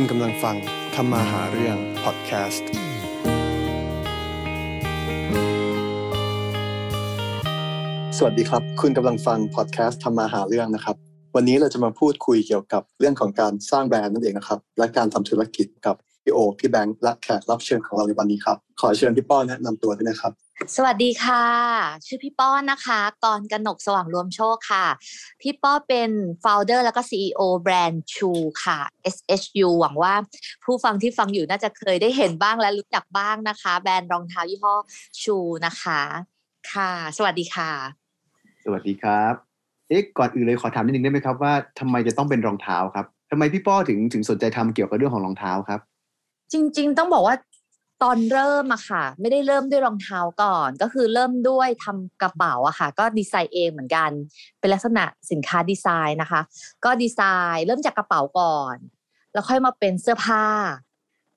คุณกำลังฟังทำมาหาเรื่องพอดแคสต์สวัสดีครับคุณกำลังฟังพอดแคสต์ทำมาหาเรื่องนะครับวันนี้เราจะมาพูดคุยเกี่ยวกับเรื่องของการสร้างแบรนด์นั่นเองนะครับและการทำธุรกิจกับพี่โอพี่แบงค์และแขกรับเชิญของเราในวันนี้ครับขอเชิญพี่ป้อนแนะนำตัวด้วยนะครับสวัสดีค่ะชื่อพี่ป้อนนะคะกรกนกสว่างรวมโชคค่ะพี่ป้อเป็น founder แล้วก็ CEO Brand Shu ค่ะ SHU หวังว่าผู้ฟังที่ฟังอยู่น่าจะเคยได้เห็นบ้างและรู้จักบ้างนะคะแบรนด์รองเท้ายี่ห้อ Chu นะคะค่ะสวัสดีค่ะสวัสดีครับก่อนอื่นเลยขอถามนิดนึงได้ไหมครับว่าทำไมจะต้องเป็นรองเท้าครับทำไมพี่ป้อถึงสนใจทำเกี่ยวกับเรื่องของรองเท้าครับจริงๆต้องบอกว่าตอนเริ่มอะค่ะไม่ได้เริ่มด้วยรองเท้าก่อนก็คือเริ่มด้วยทำกระเป๋าอะค่ะก็ดีไซน์เองเหมือนกันเป็นลักษณะสินค้าดีไซน์นะคะก็ดีไซน์เริ่มจากกระเป๋าก่อนแล้วค่อยมาเป็นเสื้อผ้า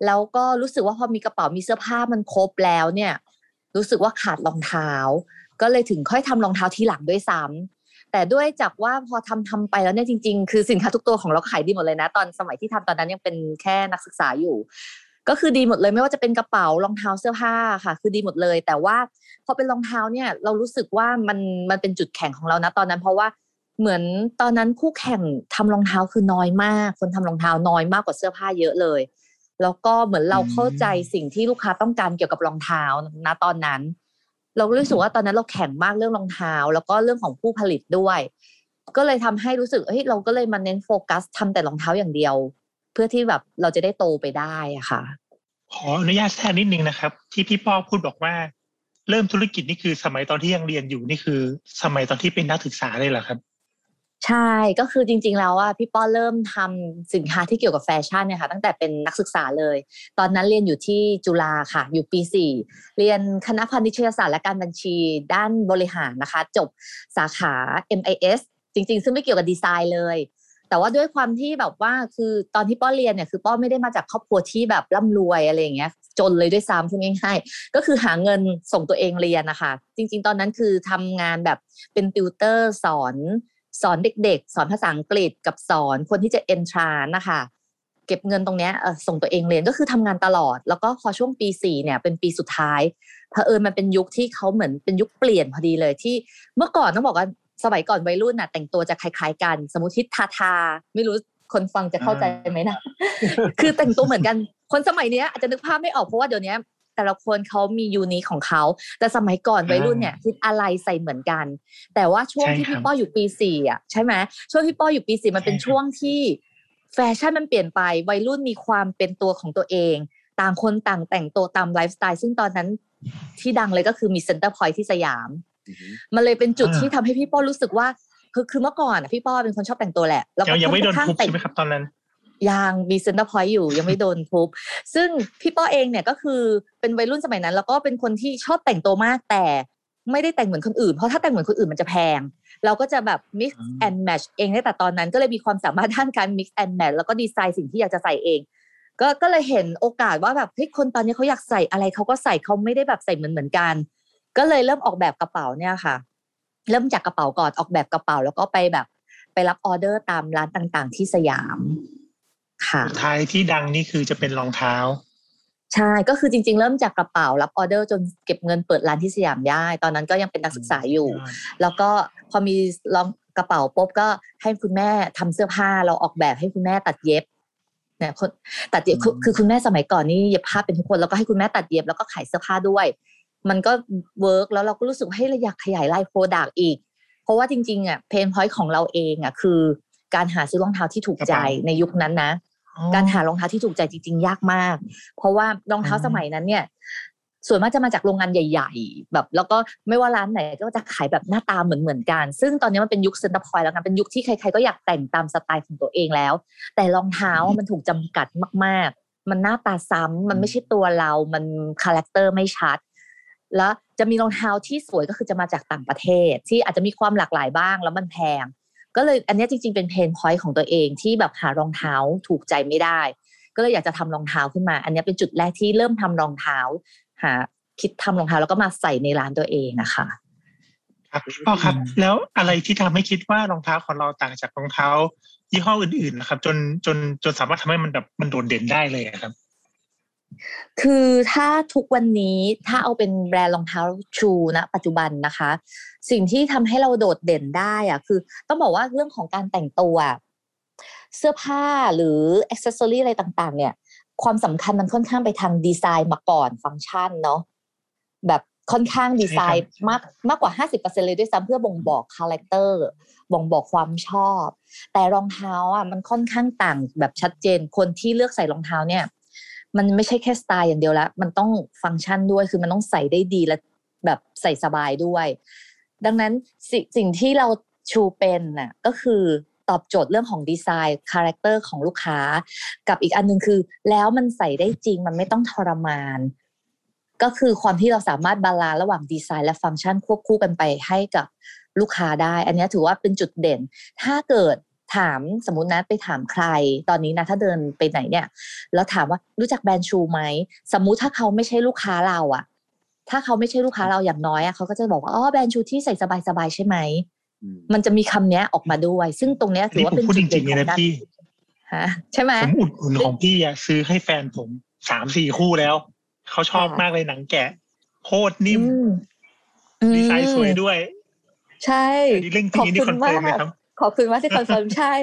แล้วก็รู้สึกว่าพอมีกระเป๋ามีเสื้อผ้ามันครบแล้วเนี่ยรู้สึกว่าขาดรองเท้าก็เลยถึงค่อยทำรองเท้าทีหลังด้วยซ้ำแต่ด้วยจากว่าพอทำไปแล้วเนี่ยจริงๆคือสินค้าทุกตัวของเราขายดีหมดเลยนะตอนสมัยที่ทำตอนนั้นยังเป็นแค่นักศึกษาอยู่ก็คือดีหมดเลยไม่ว่าจะเป็นกระเป๋ารองเท้าเสื้อผ้าค่ะคือดีหมดเลยแต่ว่าพอเป็นรองเท้าเนี่ยเรารู้สึกว่ามันเป็นจุดแข็งของเรานะตอนนั้นเพราะว่าเหมือนตอนนั้นคู่แข่งทำรองเท้าคือน้อยมากคนทำรองเท้าน้อยมากกว่าเสื้อผ้าเยอะเลยแล้วก็เหมือนเราเข้าใจสิ่งที่ลูกค้าต้องการเกี่ยวกับรองเท้านะตอนนั้นเรารู้สึกว่าตอนนั้นเราแข็งมากเรื่องรองเท้าแล้วก็เรื่องของผู้ผลิตด้วยก็เลยทำให้รู้สึกเฮ้ยเราก็เลยมาเน้นโฟกัสทำแต่รองเท้าอย่างเดียวเพื่อที่แบบเราจะได้โตไปได้อะค่ะขออนุญาตแทรกนิดนึงนะครับที่พี่ป้อพูดบอกว่าเริ่มธุรกิจนี่คือสมัยตอนที่ยังเรียนอยู่นี่คือสมัยตอนที่เป็นนักศึกษาเลยเหรอครับใช่ก็คือจริงๆแล้วอะพี่ป้อเริ่มทำสินค้าที่เกี่ยวกับแฟชั่นเนี่ยค่ะตั้งแต่เป็นนักศึกษาเลยตอนนั้นเรียนอยู่ที่จุฬาค่ะอยู่ปี4เรียนคณะพาณิชยศาสตร์และการบัญชีด้านบริหารนะคะจบสาขา MIS จริงๆซึ่งไม่เกี่ยวกับดีไซน์เลยแต่ว่าด้วยความที่แบบว่าคือตอนที่ป้อเรียนเนี่ยคือป้อไม่ได้มาจากครอบครัวที่แบบร่ำรวยอะไรอย่างเงี้ยจนเลยด้วยซ้ำพูดง่ายๆก็คือหาเงินส่งตัวเองเรียนนะคะจริงๆตอนนั้นคือทำงานแบบเป็นติวเตอร์สอนเด็กๆสอนภาษาอังกฤษกับสอนคนที่จะเอนทรานซ์นะคะเก็บเงินตรงเนี้ยส่งตัวเองเรียนก็คือทำงานตลอดแล้วก็พอช่วงปี4เนี่ยเป็นปีสุดท้ายเผอิญมันเป็นยุคที่เขาเหมือนเป็นยุคเปลี่ยนพอดีเลยที่เมื่อก่อนต้องบอกว่าสมัยก่อนวัยรุ่นน่ะแต่งตัวจะคล้ายๆกันสมมุติทิศทาไม่รู้คนฟังจะเข้าใจมั้ยนะ คือแต่งตัวเหมือนกันคนสมัยเนี้ยอาจจะนึกภาพไม่ออกเพราะว่าเดี๋ยวนี้แต่ละคนเค้ามียูนิคของเค้าแต่สมัยก่อนวัยรุ่นเนี่ยคิดอะไรใส่เหมือนกันแต่ว่าช่วงที่พี่ป้ออยู่ปี4อ่ะใช่มั้ยช่วงที่ป้ออยู่ปี4มันเป็นช่วงที่แฟชั่นมันเปลี่ยนไปวัยรุ่นมีความเป็นตัวของตัวเองต่างคนต่างแต่งตัวตามไลฟ์สไตล์ซึ่งตอนนั้นที่ดังเลยก็คือมีเซ็นเตอร์พอยท์ที่สยามมันเลยเป็นจุดที่ทำให้พี่ป้อรู้สึกว่าคือเมื่อก่อนพี่ป้อเป็นคนชอบแต่งตัวแหละแล้วก็ยังไม่โดนทุบใช่ไหมครับตอนนั้นยังมีเซ็นเตอร์พอยต์อยู่ยังไม่โดนทุบซึ่งพี่ป้อเองเนี่ยก็คือเป็นวัยรุ่นสมัยนั้นแล้วก็เป็นคนที่ชอบแต่งตัวมากแต่ไม่ได้แต่งเหมือนคนอื่นเพราะถ้าแต่งเหมือนคนอื่นมันจะแพงเราก็จะแบบ mix and match เองแต่ตอนนั้นก็เลยมีความสามารถด้านการ mix and match แล้วก็ดีไซน์สิ่งที่อยากจะใส่เองก็เลยเห็นโอกาสว่าแบบเฮ้ยคนตอนนี้เขาอยากใส่อะไรเขาก็ใส่เขาไม่ได้แบบใส่เหมือนกันก็เลยเริ่มออกแบบกระเป๋าเนี่ยค่ะเริ่มจากกระเป๋าก่อนออกแบบกระเป๋าแล้วก็ไปแบบไปรับออเดอร์ตามร้านต่างๆที่สยามค่ะสุดท้ายที่ดังนี่คือจะเป็นรองเท้าใช่ก็คือจริงๆเริ่มจากกระเป๋ารับออเดอร์จนเก็บเงินเปิดร้านที่สยามได้ตอนนั้นก็ยังเป็นนักศึกษาอยู่แล้วก็พอมีรองกระเป๋าปุ๊บก็ให้คุณแม่ทำเสื้อผ้าเราออกแบบให้คุณแม่ตัดเย็บเนี่ยคนตัดเย็บคือคุณแม่สมัยก่อนนี่เย็บผ้าเป็นทุกคนแล้วก็ให้คุณแม่ตัดเย็บแล้วก็ขายเสื้อผ้าด้วยมันก็เวิร์กแล้วเราก็รู้สึกให้เราอยากขยายไลน์โปรดักต์อีกเพราะว่าจริงๆอ่ะเพนพอยต์ของเราเองอ่ะคือการหาซื้อรองเท้าที่ถูกใจในยุคนั้นนะการหารองเท้าที่ถูกใจจริงๆยากมากเพราะว่ารองเท้าสมัยนั้นเนี่ยส่วนมากจะมาจากโรงงานใหญ่ๆแบบแล้วก็ไม่ว่าร้านไหนก็จะขายแบบหน้าตาเหมือนกันซึ่งตอนนี้มันเป็นยุคเซ็นเตอร์พอยต์แล้วกันเป็นยุคที่ใครๆก็อยากแต่งตามสไตล์ของตัวเองแล้วแต่รองเท้ามันถูกจำกัดมากๆมันหน้าตาซ้ำมันไม่ใช่ตัวเรามันคาแรคเตอร์ไม่ชัดแล้วจะมีรองเท้าที่สวยก็คือจะมาจากต่างประเทศที่อาจจะมีความหลากหลายบ้างแล้วมันแพงก็เลยอันนี้จริงๆเป็นเพนพอยต์ของตัวเองที่แบบหารองเท้าถูกใจไม่ได้ก็เลยอยากจะทำรองเท้าขึ้นมาอันนี้เป็นจุดแรกที่เริ่มทำรองเท้าหาคิดทำรองเท้าแล้วก็มาใส่ในร้านตัวเองนะคะครับพ่อครับแล้วอะไรที่ทำให้คิดว่ารองเท้าของเราต่างจากรองเท้า ยี่ห้ออื่นๆนะครับจนสามารถทำให้มันแบบมันโดดเด่นได้เลยครับคือถ้าทุกวันนี้ถ้าเอาเป็นแบรนด์รองเท้าชูนะปัจจุบันนะคะสิ่งที่ทำให้เราโดดเด่นได้อะคือต้องบอกว่าเรื่องของการแต่งตัวเสื้อผ้าหรือแอ็กเซสซอรี่อะไรต่างๆเนี่ยความสำคัญมันค่อนข้างไปทางดีไซน์มาก่อนฟังก์ชันเนาะแบบค่อนข้างดีไซน์มากกว่า 50% เลยด้วยซ้ำเพื่อบ่งบอกคาแรคเตอร์บ่งบอกความชอบแต่รองเท้าอ่ะมันค่อนข้างต่างแบบชัดเจนคนที่เลือกใส่รองเท้าเนี่ยมันไม่ใช่แค่สไตล์อย่างเดียวละมันต้องฟังก์ชันด้วยคือมันต้องใส่ได้ดีและแบบใส่สบายด้วยดังนั้นสิ่งที่เราชูเป็นน่ะก็คือตอบโจทย์เรื่องของดีไซน์คาแรคเตอร์ของลูกค้ากับอีกอันนึงคือแล้วมันใส่ได้จริงมันไม่ต้องทรมานก็คือความที่เราสามารถบาลานซ์ระหว่างดีไซน์และฟังก์ชันควบคู่กันไปให้กับลูกค้าได้อันนี้ถือว่าเป็นจุดเด่นถ้าเกิดถามสมมุตินะไปถามใครตอนนี้นะถ้าเดินไปไหนเนี่ยแล้วถามว่ารู้จักแบรนด์ชูไหมสมมุติถ้าเขาไม่ใช่ลูกค้าเราอะถ้าเขาไม่ใช่ลูกค้าเราอย่างน้อยอะเขาก็จะบอกว่าอ๋อแบรนด์ชูที่ใส่สบายๆใช่ไหมมันจะมีคำนี้ออกมาด้วยซึ่งตรงนี้ถือว่าเป็นจุดเด่นของนะพี่ฮะใช่ไหมผมอุดหนุนของพี่อะซื้อให้แฟนผม 3-4 คู่แล้วเขาชอบมากเลยหนังแกะโคตรนิ่มดีไซน์สวยด้วยใช่ขอบคุณมากขอบคุณมากที่คอนเฟิร์มใช่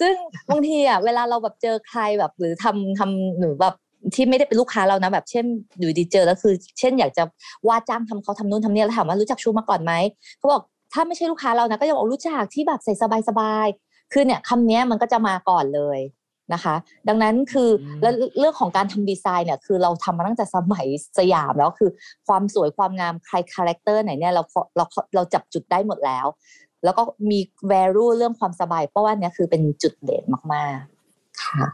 ซึ่งบางทีอ่ะเวลาเราแบบเจอใครแบบหรือทำหรือแบบที่ไม่ได้เป็นลูกค้าเรานะแบบเช่นอยู่ดีเจอแล้วคือเช่นอยากจะว่าจ้างทำเขาทำนู่นทำนี่แล้วถามว่ารู้จักชูมาก่อนไหมเขาบอกถ้าไม่ใช่ลูกค้าเรานะก็ยังบอกรู้จักที่แบบใส่สบายๆคือเนี่ยคำนี้มันก็จะมาก่อนเลยนะคะดังนั้นคือแล้วเรื่องของการทำดีไซน์เนี่ยคือเราทำมาตั้งแต่สมัยสยามแล้วคือความสวยความงามใครคาแรคเตอร์ไหนเนี่ยเราจับจุดได้หมดแล้วแล้วก็มี value เรื่องความสบายเพราะว่าเนี่ยคือเป็นจุดเด่นมากๆค่ะ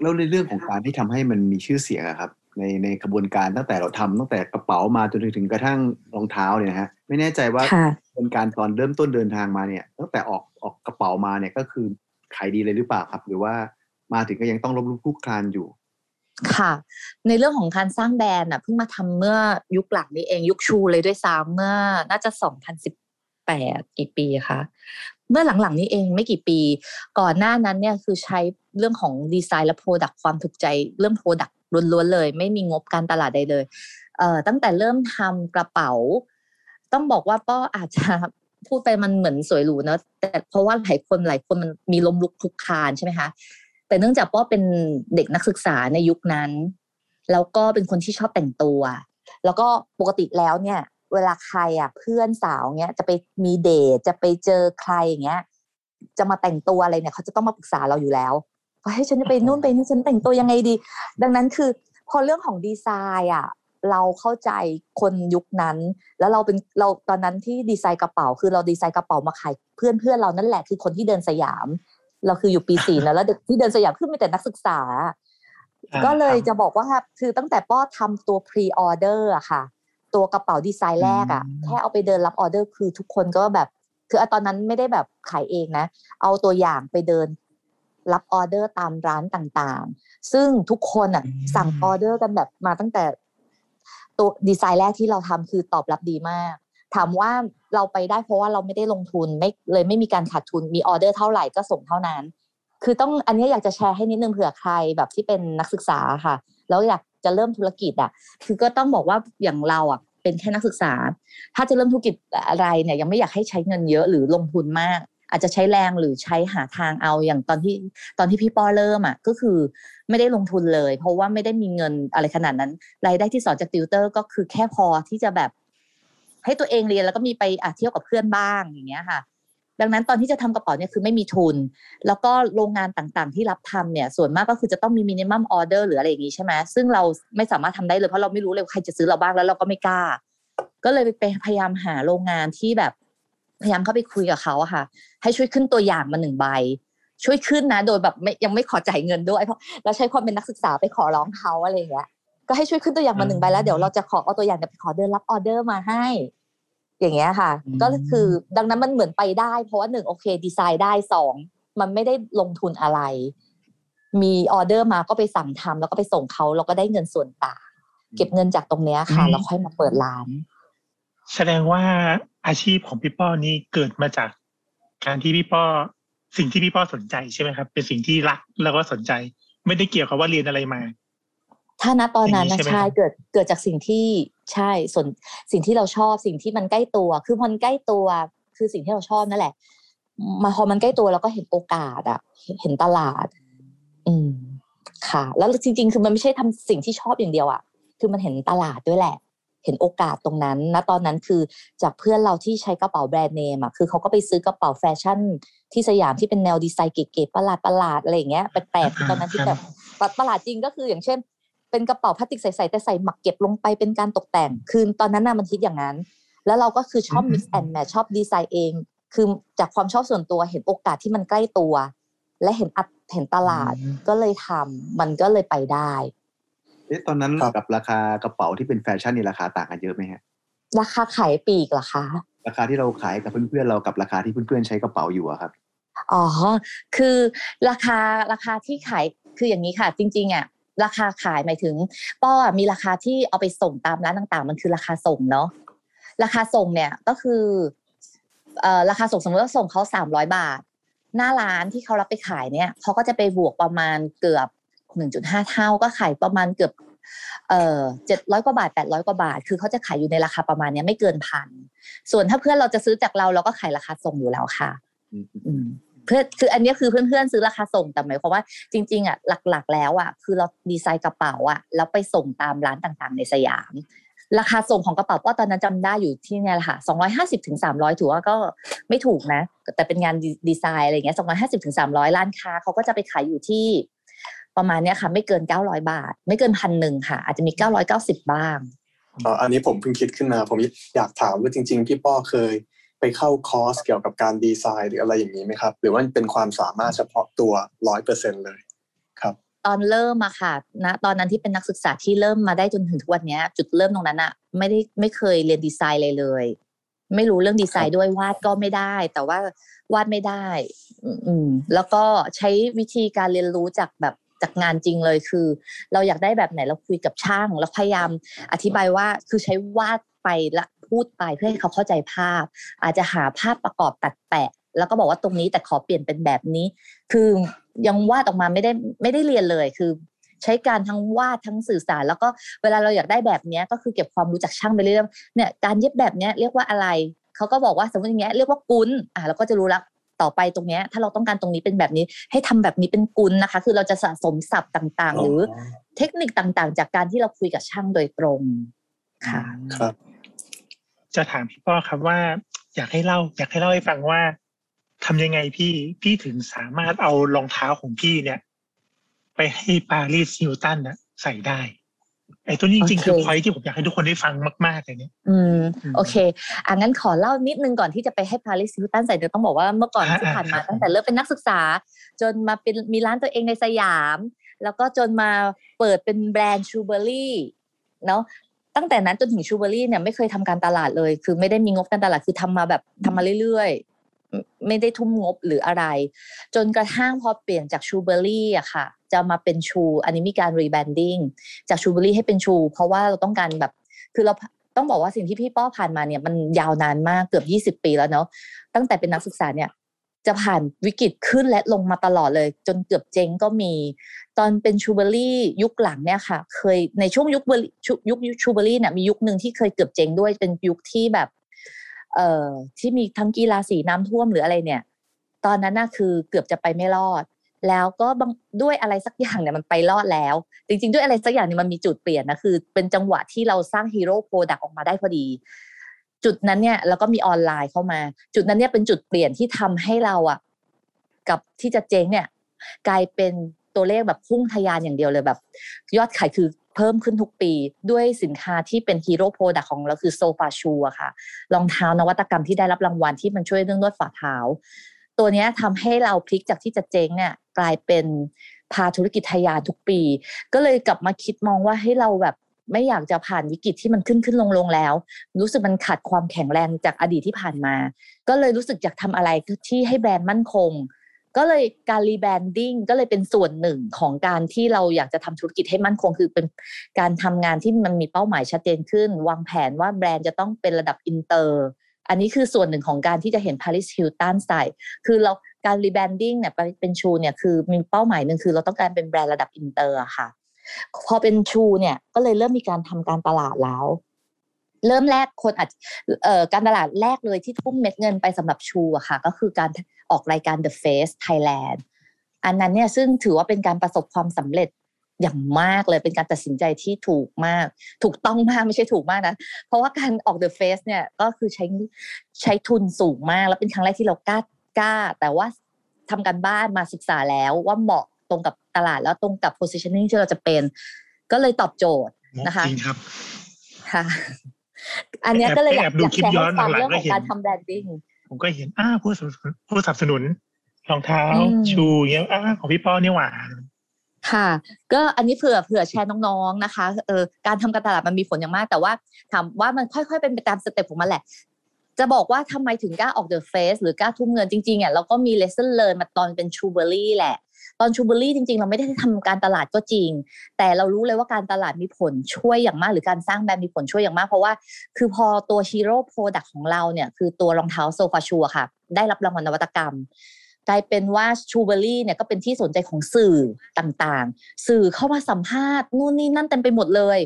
แล้วในเรื่องของการที่ทำให้มันมีชื่อเสียงอะครับในกระบวนการตั้งแต่เราทำตั้งแต่กระเป๋ามาจนถึงกระทั่งรองเท้าเนี่ยฮะไม่แน่ใจว่าเป็นการตอนเริ่มต้นเดินทางมาเนี่ยตั้งแต่ออกกระเป๋ามาเนี่ยก็คือขายดีเลยหรือเปล่าครับหรือว่ามาถึงก็ยังต้องล้มลุกคลุกคลานอยู่ค่ะในเรื่องของการสร้างแบรนด์อ่ะเพิ่งมาทำเมื่อยุคหลังนี้เองยุคชูเลยด้วยซ้ำเมื่อน่าจะ2018กี่ปีคะเมื่อหลังๆนี้เองไม่กี่ปีก่อนหน้านั้นเนี่ยคือใช้เรื่องของดีไซน์และโปรดักต์ความถูกใจเรื่องโปรดักต์ล้วนๆเลยไม่มีงบการตลาดใดเลยตั้งแต่เริ่มทำกระเป๋าต้องบอกว่าป้ออาจจะพูดไปมันเหมือนสวยหรูเนาะแต่เพราะว่าหลายคนมันมีล้มลุกคลุกคลานใช่ไหมคะแต่เนื่องจากป้อเป็นเด็กนักศึกษาในยุคนั้นแล้วก็เป็นคนที่ชอบแต่งตัวแล้วก็ปกติแล้วเนี่ยเวลาใครอ่ะเพื่อนสาวเงี้ยจะไปมีเดทจะไปเจอใครอย่างเงี้ยจะมาแต่งตัวอะไรเนี่ยเขาจะต้องมาปรึกษาเราอยู่แล้วว่าเฮ้ยฉันจะไปนู่นไปนี่ฉันแต่งตัวยังไงดีดังนั้นคือพอเรื่องของดีไซน์อ่ะเราเข้าใจคนยุคนั้นแล้วเราตอนนั้นที่ดีไซน์กระเป๋าคือเราดีไซน์กระเป๋ามาขายเพื่อนเรานั่นแหละคือคนที่เดินสยามเราคืออยู่ปี 4 แล้วเด็กที่เดินสยามขึ้นไปแต่นักศึกษาก็เลยจะบอกว่าคือตั้งแต่ป้อทำตัวพรีออเดอร์อะค่ะตัวกระเป๋าดีไซน์แรกอะแค่เอาไปเดินรับออเดอร์คือทุกคนก็แบบคือตอนนั้นไม่ได้แบบขายเองนะเอาตัวอย่างไปเดินรับออเดอร์ตามร้านต่างๆซึ่งทุกคนอะสั่งออเดอร์กันแบบมาตั้งแต่ตัวดีไซน์แรกที่เราทำคือตอบรับดีมากถามว่าเราไปได้เพราะว่าเราไม่ได้ลงทุนไม่มีการขาดทุนมีออเดอร์เท่าไหร่ก็ส่งเท่านั้นคือต้องอันนี้อยากจะแชร์ให้นิดนึงเผื่อใครแบบที่เป็นนักศึกษาค่ะแล้วอยากจะเริ่มธุรกิจอ่ะคือก็ต้องบอกว่าอย่างเราอ่ะเป็นแค่นักศึกษาถ้าจะเริ่มธุรกิจอะไรเนี่ยยังไม่อยากให้ใช้เงินเยอะหรือลงทุนมากอาจจะใช้แรงหรือใช้หาทางเอาอย่างตอนที่พี่ป้อเริ่มอ่ะก็คือไม่ได้ลงทุนเลยเพราะว่าไม่ได้มีเงินอะไรขนาดนั้นรายได้ที่สอนจากติวเตอร์ก็คือแค่พอที่จะแบบให้ตัวเองเรียนแล้วก็มีไปเที่ยวกับเพื่อนบ้างอย่างเงี้ยค่ะดังนั้นตอนที่จะทำกระเป๋าเนี่ยคือไม่มีทุนแล้วก็โรงงานต่างๆที่รับทำเนี่ยส่วนมากก็คือจะต้องมีมินิมัมออเดอร์หรืออะไรอย่างงี้ใช่ไหมซึ่งเราไม่สามารถทำได้เลยเพราะเราไม่รู้เลยใครจะซื้อเราบ้างแล้วเราก็ไม่กล้าก็เลยไปพยายามหาโรงงานที่แบบพยายามเข้าไปคุยกับเขาอะค่ะให้ช่วยขึ้นตัวอย่างมา1ใบช่วยขึ้นนะโดยแบบยังไม่ขอจ่ายเงินด้วยเพราะเราใช้ความเป็นนักศึกษาไปขอร้องเขาอะไรอย่างเงี้ยก็ให้ช่วยขึ้นตัวอย่างมา1ใบแล้วเดี๋ยวเราจะขอเอาตัวอย่างไปขอเดินรับออเดอร์มาให้อย่างเงี้ยค่ะก็คือดังนั้นมันเหมือนไปได้เพราะว่า1โอเคดีไซน์ได้2มันไม่ได้ลงทุนอะไรมีออเดอร์มาก็ไปสั่งทำแล้วก็ไปส่งเขาแล้วก็ได้เงินส่วนต่างเก็บเงินจากตรงเนี้ยค่ะแล้วค่อยมาเปิดร้านแสดงว่าอาชีพของพี่ป้อนี่เกิดมาจากการที่พี่ป้อ สิ่งที่พี่พ่อสนใจใช่ไหมครับเป็นสิ่งที่รักแล้วก็สนใจไม่ได้เกี่ยวกับว่าเรียนอะไรมาถ้าณตอนนั้นนะใช่เกิดจากสิ่งที่ใช่ส่วนสิ่งที่เราชอบสิ่งที่มันใกล้ตัวคือมันใกล้ตัวคือสิ่งที่เราชอบนั่นแหละมาพอมันใกล้ตัวเราก็เห็นโอกาสอ่ะเห็นตลาดค่ะแล้วจริงๆคือมันไม่ใช่ทำสิ่งที่ชอบอย่างเดียวอ่ะคือมันเห็นตลาดด้วยแหละเห็นโอกาสตรงนั้นณตอนนั้นคือจากเพื่อนเราที่ใช้กระเป๋าแบรนด์เนมอ่ะคือเขาก็ไปซื้อกระเป๋าแฟชั่นที่สยามที่เป็นแนวดีไซน์เก๋ๆประหลาดๆอะไรอย่างเงี้ยแปลกๆตอนนั้นที่แบบประหลาดจริงก็คืออย่างเช่นเป็นกระเป๋าพลาสติกใสๆแต่ใส่หมักเก็บลงไปเป็นการตกแต่งคือตอนนั้นน่ะมันคิดอย่างนั้นแล้วเราก็คือชอบ mix and match ชอบดีไซน์เองคือจากความชอบส่วนตัวเห็นโอกาสที่มันใกล้ตัวและเห็นตลาดก็เลยทำมันก็เลยไปได้ตอนนั้นกับราคากระเป๋าที่เป็นแฟชั่นนี่ราคาต่างกันเยอะไหมฮะราคาขายปีกเหรอคะราคาที่เราขายกับเพื่อนๆเรากับราคาที่เพื่อนๆใช้กระเป๋าอยู่อะครับอ๋อคือราคาที่ขายคืออย่างนี้ค่ะจริงๆอะราคาขายหมายถึงป้อมีราคาที่เอาไปส่งตามร้านต่างๆมันคือราคาส่งเนาะราคาส่งเนี่ยก็คือราคาส่งสมมติว่าส่งเขา300 บาทหน้าร้านที่เขารับไปขายเนี่ยเขาก็จะไปบวกประมาณเกือบ 1.5 เท่าก็ขายประมาณเกือบ700 กว่าบาท800 กว่าบาทคือเขาจะขายอยู่ในราคาประมาณนี้ไม่เกิน 1,000 ส่วนถ้าเพื่อนเราจะซื้อจากเราเราก็ขายราคาส่งอยู่แล้วค่ะเพื่อคืออันนี้คือเพื่อนๆซื้อราคาส่งแต่หมายความว่าจริงๆอ่ะหลักๆแล้วอ่ะคือเราดีไซน์กระเป๋าอ่ะแล้วไปส่งตามร้านต่างๆในสยามราคาส่งของกระเป๋าก็ตอนนั้นจำได้อยู่ที่เนี่ยแหละค่ะ250-300ถือว่าก็ไม่ถูกนะแต่เป็นงานดีไซน์อะไรเงี้ย250-300ร้านค้าเขาก็จะไปขายอยู่ที่ประมาณเนี้ยค่ะไม่เกิน900 บาทไม่เกิน 1,000 ค่ะอาจจะมี990บ้างอันนี้ผมเพิ่งคิดขึ้นมาผมอยากถามว่าจริงๆพี่ป้อเคยไปเข้าคอร์สเกี่ยวกับการดีไซน์หรืออะไรอย่างนี้ไหมครับหรือว่าเป็นความสามารถเฉพาะตัว 100% เลยครับตอนเริ่มอะค่ะนะตอนนั้นที่เป็นนักศึกษาที่เริ่มมาได้จนถึงทุกวันนี้จุดเริ่มตรงนั้นอะไม่เคยเรียนดีไซน์เลยไม่รู้เรื่องดีไซน์ด้วยวาดก็ไม่ได้แต่ว่าวาดไม่ได้แล้วก็ใช้วิธีการเรียนรู้จากแบบจากงานจริงเลยคือเราอยากได้แบบไหนเราคุยกับช่างแล้วพยายามอธิบายว่าคือใช้วาดไปละพูดไปเพื่อให้เขาเข้าใจภาพอาจจะหาภาพประกอบตัดแปะแล้วก็บอกว่าตรงนี้แต่ขอเปลี่ยนเป็นแบบนี้คือยังวาดออกมาไม่ได้เรียนเลยคือใช้การทั้งวาดทั้งสื่อสารแล้วก็เวลาเราอยากได้แบบนี้ก็คือเก็บความรู้จากช่างไปเรื่อยๆเนี่ยการเย็บแบบนี้เรียกว่าอะไรเขาก็บอกว่าสมมติอย่างเงี้ยเรียกว่ากุนเราก็จะรู้ละต่อไปตรงเนี้ยถ้าเราต้องการตรงนี้เป็นแบบนี้ให้ทำแบบนี้เป็นกุนนะคะคือเราจะสะสมศัพท์ต่างๆหรือเทคนิคต่างๆจากการที่เราคุยกับช่างโดยตรงค่ะครับจะถามพี่ป้อครับว่าอยากให้เล่าให้ฟังว่าทำยังไงพี่ถึงสามารถเอารองเท้าของพี่เนี่ยไปให้ปารีสฮิลตันน่ะใส่ได้ไอ้ตัวนี้จริงคือพอยท์ที่ผมอยากให้ทุกคนได้ฟังมากๆเลยเนี่ยโอเคงั้นขอเล่านิดนึงก่อนที่จะไปให้ปารีสฮิลตันใส่เดี๋ยวต้องบอกว่าเมื่อก่อนที่ผ่านมาตั้งแต่เริ่มเป็นนักศึกษาจนมาเป็นมีร้านตัวเองในสยามแล้วก็จนมาเปิดเป็นแบรนด์ชูเบอรี่เนาะตั้งแต่นั้นจนถึงชูเบอรี่เนี่ยไม่เคยทำการตลาดเลยคือไม่ได้มีงบการตลาดคือทำมาเรื่อยๆไม่ได้ทุ่มงบหรืออะไรจนกระทั่งพอเปลี่ยนจากชูเบอรี่อะค่ะจะมาเป็นชูอันนี้มีการรีแบรนดิ้งจากชูเบอรี่ให้เป็นชูเพราะว่าเราต้องการแบบคือเราต้องบอกว่าสิ่งที่พี่ป้อผ่านมาเนี่ยมันยาวนานมากเกือบ20 ปีแล้วเนาะตั้งแต่เป็นนักศึกษาเนี่ยจะผ่านวิกฤตขึ้นและลงมาตลอดเลยจนเกือบเจ๊งก็มีตอนเป็นชูเบอรี่ยุคหลังเนี่ยค่ะเคยในช่วงยุคชูเบอรี่เนี่ยมียุคหนึ่งที่เคยเกือบเจ๊งด้วยเป็นยุคที่แบบที่มีทั้งกีฬาสีน้ำท่วมหรืออะไรเนี่ยตอนนั้นน่ะคือเกือบจะไปไม่รอดแล้วก็ด้วยอะไรสักอย่างเนี่ยมันไปรอดแล้วจริงๆด้วยอะไรสักอย่างเนี่ยมันมีจุดเปลี่ยนนะคือเป็นจังหวะที่เราสร้างฮีโร่โปรดักต์ออกมาได้พอดีจุดนั้นเนี่ยแล้วก็มีออนไลน์เข้ามาจุดนั้นเนี่ยเป็นจุดเปลี่ยนที่ทำให้เราอ่ะกับที่จะเจ๊งเนี่ยกลายเป็นตัวเลขแบบพุ่งทะยานอย่างเดียวเลยแบบยอดขายคือเพิ่มขึ้นทุกปีด้วยสินค้าที่เป็นฮีโร่โปรดักต์ของเราคือ Sofachure ค่ะรองเท้านวัตกรรมที่ได้รับรางวัลที่มันช่วยเรื่องนวดฝ่าเท้าตัวเนี้ยทำให้เราพลิกจากที่จะเจ๊งเนี่ยกลายเป็นพาธุรกิจทะยานทุกปีก็เลยกลับมาคิดมองว่าให้เราแบบไม่อยากจะผ่านวิกฤตที่มันขึ้นลงๆแล้วรู้สึกมันขาดความแข็งแรงจากอดีตที่ผ่านมาก็เลยรู้สึกอยากทำอะไรที่ให้แบรนด์มั่นคงก็เลยการรีแบรนดิ้งก็เลยเป็นส่วนหนึ่งของการที่เราอยากจะทำธุรกิจให้มั่นคงคือเป็นการทำงานที่มันมีเป้าหมายชัดเจนขึ้นวางแผนว่าแบรนด์จะต้องเป็นระดับอินเตอร์ อันนี้คือส่วนหนึ่งของการที่จะเห็น Paris Hilton ใส่คือเราการ rebranding เนี่ยเป็นชูเนี่ยคือมีเป้าหมายหนึ่งคือเราต้องการเป็นแบรนด์ระดับอินเตอร์ค่ะพอเป็นชูเนี่ยก็เลยเริ่มมีการทำการตลาดแล้วเริ่มแรกคนอาจการตลาดแรกเลยที่ทุ่มเม็ดเงินไปสำหรับชูอะค่ะก็คือการออกรายการ The Face Thailand อันนั้นเนี่ยซึ่งถือว่าเป็นการประสบความสำเร็จอย่างมากเลยเป็นการตัดสินใจที่ถูกมากถูกต้องมากไม่ใช่ถูกมากนะเพราะว่าการออก The Face เนี่ยก็คือใช้ทุนสูงมากแล้วเป็นครั้งแรกที่เรากล้าแต่ว่าทำการบ้านมาศึกษาแล้วว่าเหมาะตรงกับตลาดแล้วตรงกับ positioning ที่เราจะเป็นก็เลยตอบโจทย์นะคะจริงครับค่ะอันนี้ก็เลยอยากดูคลิปย้อนหลังก็เห็นการทำแบรนดิ้งผมก็เห็นผู้สนับสนุนรองเท้าชูเงี้ยของพี่ป้อนี่หว่าค่ะก็อันนี้เผื่อแชร์น้องๆนะคะการทำการตลาดมันมีผลอย่างมากแต่ว่าถามว่ามันค่อยๆเป็นไปตามสเต็ปของมันแหละจะบอกว่าทำไมถึงกล้าออก The Face หรือกล้าทุ่มเงินจริงๆอ่ะเราก็มี lesson learn มาตอนเป็น Chuberry แหละตอน Chuberry จริงๆเราไม่ได้ทำการตลาดก็จริงแต่เรารู้เลยว่าการตลาดมีผลช่วยอย่างมากหรือการสร้างแบรนด์มีผลช่วยอย่างมากเพราะว่าคือพอตัว Hero Product ของเราเนี่ยคือตัวรองเท้า Sofachure ค่ะได้รับรางวัลนวัตกรรมกลายเป็นว่า Chuberry เนี่ยก็เป็นที่สนใจของสื่อต่างๆสื่อเข้ามาสัมภาษณ์นู่นนี่นั่นเต็มไปหมดเลย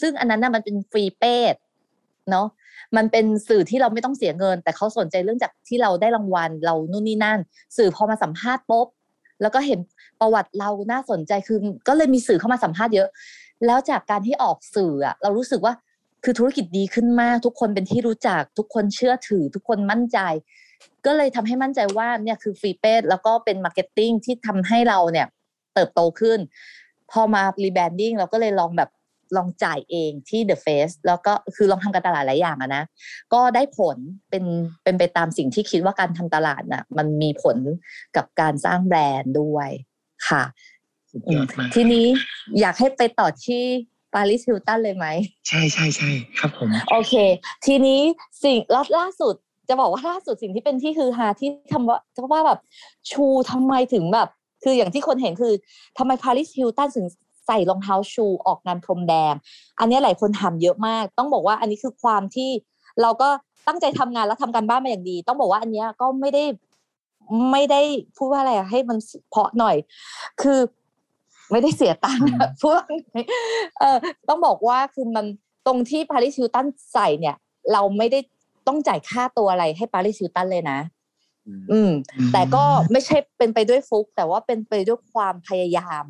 ซึ่งอันนั้นน่ะมันเป็นฟรีเพจเนาะมันเป็นสื่อที่เราไม่ต้องเสียเงินแต่เขาสนใจเรื่องจากที่เราได้รางวัลเรานู่นนี่นั่นสื่อพอมาสัมภาษณ์ปุ๊บแล้วก็เห็นประวัติเราน่าสนใจคือก็เลยมีสื่อเข้ามาสัมภาษณ์เยอะแล้วจากการที่ออกสื่ออะเรารู้สึกว่าคือธุรกิจดีขึ้นมากทุกคนเป็นที่รู้จักทุกคนเชื่อถือทุกคนมั่นใจก็เลยทำให้มั่นใจว่าเนี่ยคือฟรีเพจแล้วก็เป็นมาร์เก็ตติ้งที่ทำให้เราเนี่ยเติบโตขึ้นพอมารีแบรนดิ้งเราก็เลยลองจ่ายเองที่ The Face แล้วก็คือลองทำการตลาดหลายอย่างอะนะก็ได้ผลเป็นไปตามสิ่งที่คิดว่าการทำตลาดน่ะมันมีผลกับการสร้างแบรนด์ด้วยค่ะทีนี้อยากให้ไปต่อที่ Paris Hilton เลยไหมใช่ๆๆครับผมโอเคทีนี้สิ่งล่าสุดจะบอกว่าล่าสุดสิ่งที่เป็นที่ฮือฮาที่ทำว่าแบบชูทำไมถึงแบบคืออย่างที่คนเห็นคือทำไม Paris Hilton ถึงใส่รองเท้าชูออกงานพรมแดงอันนี้หลายคนทำเยอะมากต้องบอกว่าอันนี้คือความที่เราก็ตั้งใจทำงานและทำการบ้านมาอย่างดีต้องบอกว่าอันนี้ก็ไม่ได้พูดว่าอะไรให้มันเพาะหน่อยคือไม่ได้เสียตังค์พวกต้องบอกว่าคือมันตรงที่ Paris Hilton ใส่เนี่ยเราไม่ได้ต้องจ่ายค่าตัวอะไรให้ Paris Hilton เลยนะแต่ก็ไม่ใช่เป็นไปด้วยฟลุกแต่ว่าเป็นไปด้วยความพยายาม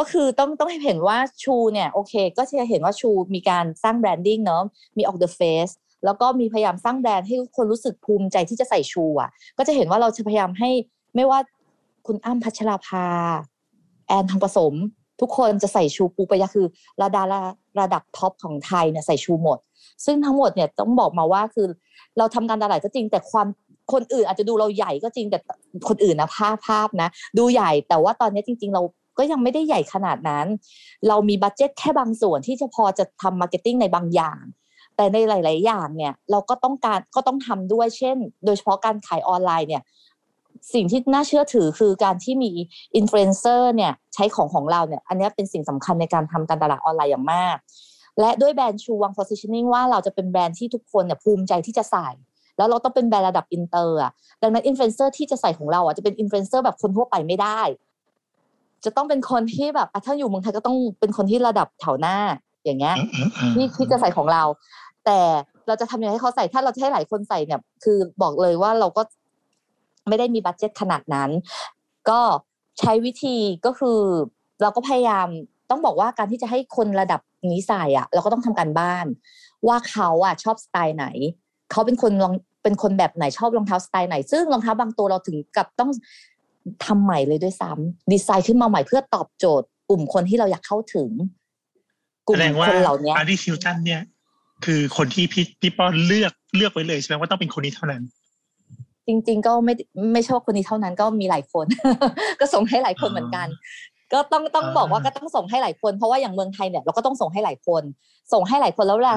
ก็คือต้องให้เห็นว่าชูเนี่ยโอเคก็จะเห็นว่าชูมีการสร้างแบรนดิ้งเนาะมีออก The Face แล้วก็มีพยายามสร้างแบรนด์ให้คนรู้สึกภูมิใจที่จะใส่ชูอ่ะก็จะเห็นว่าเราจะพยายามให้ไม่ว่าคุณอ้ำพัชราภาแอนทองผสมทุกคนจะใส่ชูปูปยะคือระดับท็อปของไทยเนี่ยใส่ชูหมดซึ่งทั้งหมดเนี่ยต้องบอกมาว่าคือเราทำการตลาดก็จริงแต่ความคนอื่นอาจจะดูเราใหญ่ก็จริงแต่คนอื่นนะภาพนะดูใหญ่แต่ว่าตอนนี้จริงๆเราก็ยังไม่ได้ใหญ่ขนาดนั้นเรามีบัดเจ็ตแค่บางส่วนที่จะพอจะทำมาร์เก็ตติ้งในบางอย่างแต่ในหลายๆอย่างเนี่ยเราก็ต้องทำด้วยเช่นโดยเฉพาะการขายออนไลน์เนี่ยสิ่งที่น่าเชื่อถือคือการที่มีอินฟลูเอนเซอร์เนี่ยใช้ของเราเนี่ยอันนี้เป็นสิ่งสำคัญในการทำการตลาดออนไลน์อย่างมากและด้วยแบรนด์ชูวาง positioning ว่าเราจะเป็นแบรนด์ที่ทุกคนเนี่ยภูมิใจที่จะใส่แล้วเราต้องเป็นแบรนด์ระดับอินเตอร์อ่ะดังนั้นอินฟลูเอนเซอร์ที่จะใส่ของเราอ่ะจะเป็นอินฟลูเอนเซอร์แบบคนทั่วไปไม่ได้จะต้องเป็นคนที่แบบถ้าอยู่เมืองไทยก็ต้องเป็นคนที่ระดับแถวหน้าอย่างเงี้ยที่จะใส่ของเราแต่เราจะทำยังไงให้เขาใส่ถ้าเราจะให้หลายคนใส่เนี่ยคือบอกเลยว่าเราก็ไม่ได้มีบัดเจ็ตขนาดนั้นก็ใช้วิธีก็คือเราก็พยายามต้องบอกว่าการที่จะให้คนระดับนี้ใส่อ่ะเราก็ต้องทำการบ้านว่าเขาอ่ะชอบสไตล์ไหนเขาเป็นคนแบบไหนชอบรองเท้าสไตล์ไหนซึ่งรองเท้าบางตัวเราถึงกับต้องทำใหม่เลยด้วยซ้ำดีไซน์ขึ้นมาใหม่เพื่อตอบโจทย์กลุ่มคนที่เราอยากเข้าถึงกลุ่มคนเหล่านี้ Paris Hilton เนี่ยคือคนที่พี่ป้อนเลือกไว้เลยใช่ไหมว่าต้องเป็นคนนี้เท่านั้นจริงๆก็ไม่ใช่ว่าคนนี้เท่านั้นก็มีหลายคน ก็ส่งให้หลายคนเหมือนกันก็ต้องบอกว่าก็ต้องส่งให้หลายคนเพราะว่าอย่างเมืองไทยเนี่ยเราก็ต้องส่งให้หลายคนแล้วเรา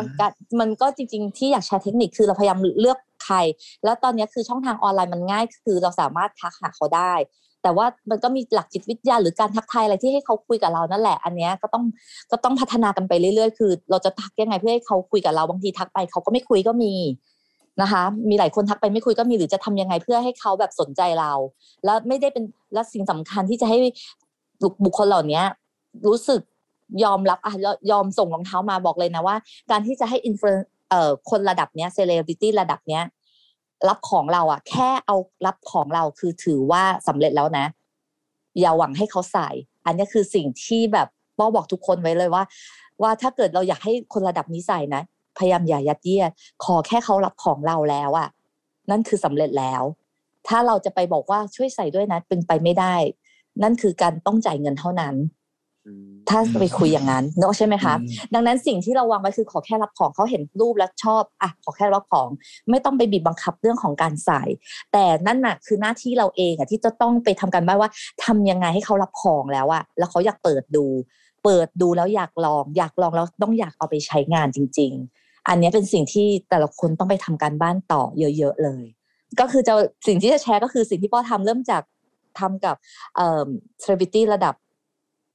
มันก็จริงๆที่อยากแชร์เทคนิคคือเราพยายามเลือกใครแล้วตอนนี้คือช่องทางออนไลน์มันง่ายคือเราสามารถทักหาเขาได้แต่ว่ามันก็มีหลักจิตวิทยาหรือการทักทายอะไรที่ให้เขาคุยกับเรานั่นแหละอันนี้ก็ต้องพัฒนากันไปเรื่อยๆคือเราจะทักยังไงเพื่อให้เขาคุยกับเราบางทีทักไปเขาก็ไม่คุยก็มี นะคะมีหลายคนทักไปไม่คุยก็มีหรือจะทำยังไงเพื่อให้เขาแบบสนใจเราและไม่ได้เป็นและสิ่งสำคัญที่จะให้บุคคลเหล่านี้รู้สึกยอมรับยอมส่งรองเท้ามาบอกเลยนะว่าการที่จะให้คนระดับเนี้ยเซเลบริตี้ระดับเนี้ยรับของเราอ่ะแค่เอารับของเราคือถือว่าสำเร็จแล้วนะอย่าหวังให้เขาใส่อันนี้คือสิ่งที่แบบบอกทุกคนไว้เลยว่าถ้าเกิดเราอยากให้คนระดับนี้ใส่นะพยายามอย่ายัดเยียดขอแค่เขารับของเราแล้วอ่ะนั่นคือสำเร็จแล้วถ้าเราจะไปบอกว่าช่วยใส่ด้วยนะเป็นไปไม่ได้นั่นคือการต้องจ่ายเงินเท่านั้นถ้าไปคุยอย่างนั้นเนอะใช่ไหมคะดังนั้นสิ่งที่เราวางไว้คือขอแค่รับของเขาเห็นรูปและชอบอ่ะขอแค่รับของไม่ต้องไปบีบบังคับเรื่องของการใส่แต่นั่นน่ะคือหน้าที่เราเองอ่ะที่จะต้องไปทำการบ้านว่าทำยังไงให้เขารับของแล้วอ่ะแล้วเขาอยากเปิดดูแล้วอยากลองแล้วต้องอยากเอาไปใช้งานจริงๆอันนี้เป็นสิ่งที่แต่ละคนต้องไปทำการบ้านต่อเยอะๆเลยก็คือจะสิ่งที่จะแชร์ก็คือสิ่งที่พ่อทำเริ่มจากทำกับเซเลบริตี้ระดับ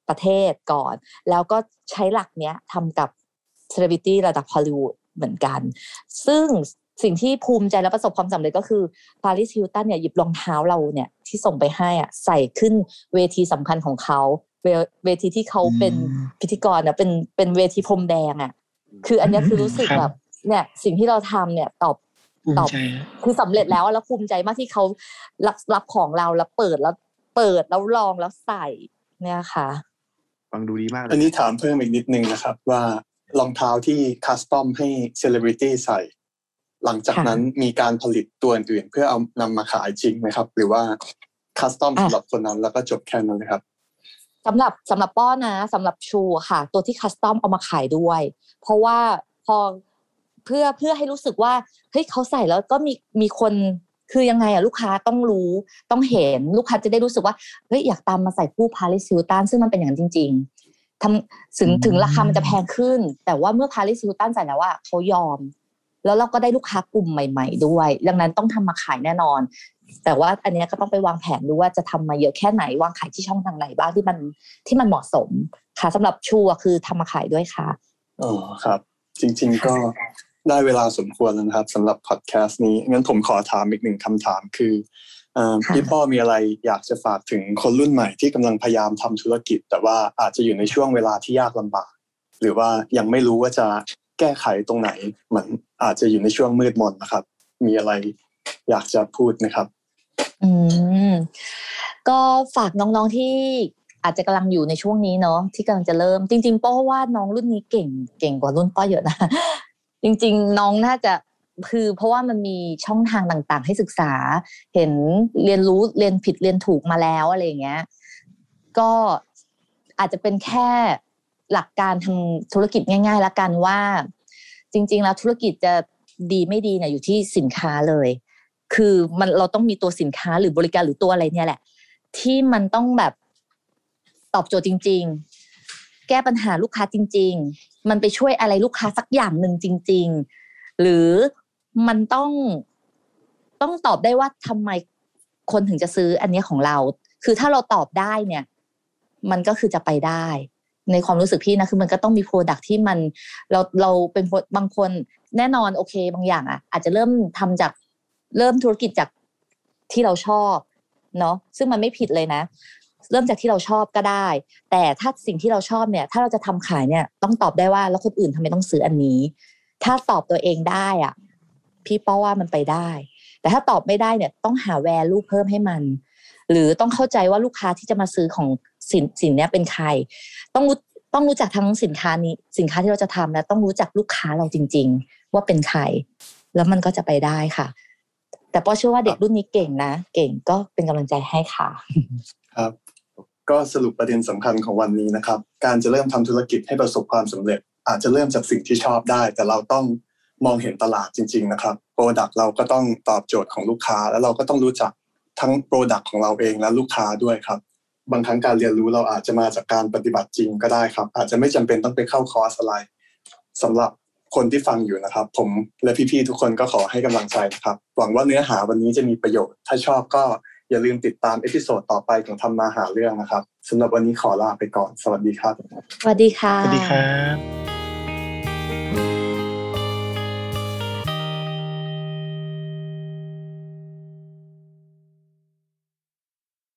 ประเทศก่อนแล้วก็ใช้หลักเนี้ยทำกับเซเลบริตี้ระดับฮอลลีวูดเหมือนกันซึ่งสิ่งที่ภูมิใจและประสบความสำเร็จก็คือ Paris Hilton เนี่ยหยิบรองเท้าเราเนี่ยที่ส่งไปให้อ่ะใส่ขึ้นเวทีสำคัญของเขาเวทีที่เขาเป็นพิธีกรนะเป็นเวทีพรมแดงอ่ะคืออันนี้คือรู้สึกแบบเนี่ยสิ่งที่เราทำเนี่ยตอบคือสำเร็จแล้วแล้วภูมิใจมากที่เขารับของเราแล้วเปิดแล้วลองแล้วใส่เนี่ยค่ะฟังดูดีมากเลยอันนี้ถามเพิ่มอีกนิดนึงนะครับว่ารองเท้าที่คัสตอมให้เซเลบริตี้ใส่หลังจากนั้นมีการผลิตตัวอื่นเพื่อเอานำมาขายจริงไหมครับหรือว่าคัสตอมสำหรับคนนั้นแล้วก็จบแค่นั้นเลยครับสำหรับป้อนะสำหรับชูค่ะตัวที่คัสตอมเอามาขายด้วยเพราะว่าพอเพื่อให้รู้สึกว่าเฮ้ยเขาใส่แล้วก็มีคนคือยังไงอะลูกค้าต้องรู้ต้องเห็นลูกค้าจะได้รู้สึกว่าเฮ้ยอยากตามมาใส่คู่ Paris Hilton ซึ่งมันเป็นอย่างนั้นจริงๆถึงราคามันจะแพงขึ้นแต่ว่าเมื่อ Paris Hilton ใส่แล้วว่าเขายอมแล้วเราก็ได้ลูกค้ากลุ่มใหม่ๆด้วยดังนั้นต้องทำมาขายแน่นอนแต่ว่าอันนี้ก็ต้องไปวางแผนดูว่าจะทำมาเยอะแค่ไหนวางขายที่ช่องทางไหนบ้างที่มันเหมาะสมค่ะสำหรับชูก็คือทำมาขายด้วยค่ะอ๋อครับจริงๆก็ได้เวลาสมควรแล้วนะครับสำหรับพอดแคสต์นี้งั้นผมขอถามอีกหนึ่งคำถามคือพี่พ่อมีอะไรอยากจะฝากถึงคนรุ่นใหม่ที่กำลังพยายามทำธุรกิจแต่ว่าอาจจะอยู่ในช่วงเวลาที่ยากลำบากหรือว่ายังไม่รู้ว่าจะแก้ไขตรงไหนเหมือนอาจจะอยู่ในช่วงมืดมนนะครับมีอะไรอยากจะพูดไหมครับก็ฝากน้องๆที่อาจจะกำลังอยู่ในช่วงนี้เนาะที่กำลังจะเริ่มจริงๆเพราะว่าน้องรุ่นนี้เก่งกว่ารุ่นป้าเยอะนะจริงๆน้องน่าจะคือเพราะว่ามันมีช่องทางต่างๆให้ศึกษาเห็นเรียนรู้เรียนผิดเรียนถูกมาแล้วอะไรอย่างเงี้ยก็อาจจะเป็นแค่หลักการทำธุรกิจง่ายๆละกันว่าจริงๆแล้วธุรกิจจะดีไม่ดีเนี่ยอยู่ที่สินค้าเลยคือมันเราต้องมีตัวสินค้าหรือบริการหรือตัวอะไรเนี่ยแหละที่มันต้องแบบตอบโจทย์จริงๆแก้ปัญหาลูกค้าจริงๆมันไปช่วยอะไรลูกค้าสักอย่างหนึ่งจริงๆหรือมันต้องตอบได้ว่าทำไมคนถึงจะซื้ออันนี้ของเราคือถ้าเราตอบได้เนี่ยมันก็คือจะไปได้ในความรู้สึกพี่นะคือมันก็ต้องมี product ที่มันเราเป็นบางคนแน่นอนโอเคบางอย่างอ่ะอาจจะเริ่มทำจากเริ่มธุรกิจจากที่เราชอบเนาะซึ่งมันไม่ผิดเลยนะเริ่มจากที่เราชอบก็ได้แต่ถ้าสิ่งที่เราชอบเนี่ยถ้าเราจะทำขายเนี่ยต้องตอบได้ว่าแล้วคนอื่นทำไมต้องซื้ออันนี้ถ้าตอบตัวเองได้อ่ะพี่ป้อว่ามันไปได้แต่ถ้าตอบไม่ได้เนี่ยต้องหา value เพิ่มให้มันหรือต้องเข้าใจว่าลูกค้าที่จะมาซื้อของสินเนี้ยเป็นใครต้องรู้จักทั้งสินค้านี้สินค้าที่เราจะทำนะต้องรู้จักลูกค้าเราจริงๆว่าเป็นใครแล้วมันก็จะไปได้ค่ะแต่ป้อเชื่อว่าเด็กรุ่นนี้เก่งนะเก่งก็เป็นกำลังใจให้ค่ะครับก็สรุปประเด็นสำคัญของวันนี้นะครับการจะเริ่มทำธุรกิจให้ประสบความสำเร็จอาจจะเริ่มจากสิ่งที่ชอบได้แต่เราต้องมองเห็นตลาดจริงๆนะครับโปรดักต์เราก็ต้องตอบโจทย์ของลูกค้าแล้วเราก็ต้องรู้จักทั้งโปรดักต์ของเราเองและลูกค้าด้วยครับบางครั้งการเรียนรู้เราอาจจะมาจากการปฏิบัติจริงก็ได้ครับอาจจะไม่จำเป็นต้องไปเข้าคอร์สอะไรสำหรับคนที่ฟังอยู่นะครับผมและพี่ๆทุกคนก็ขอให้กำลังใจนะครับหวังว่าเนื้อหาวันนี้จะมีประโยชน์ถ้าชอบก็อย่าลืมติดตามเอพิโซดต่อไปของทำมาหาเรื่องนะครับสำหรับวันนี้ขอลาไปก่อนสวัสดีครับสวัสดีค่ะสวัสดีครับ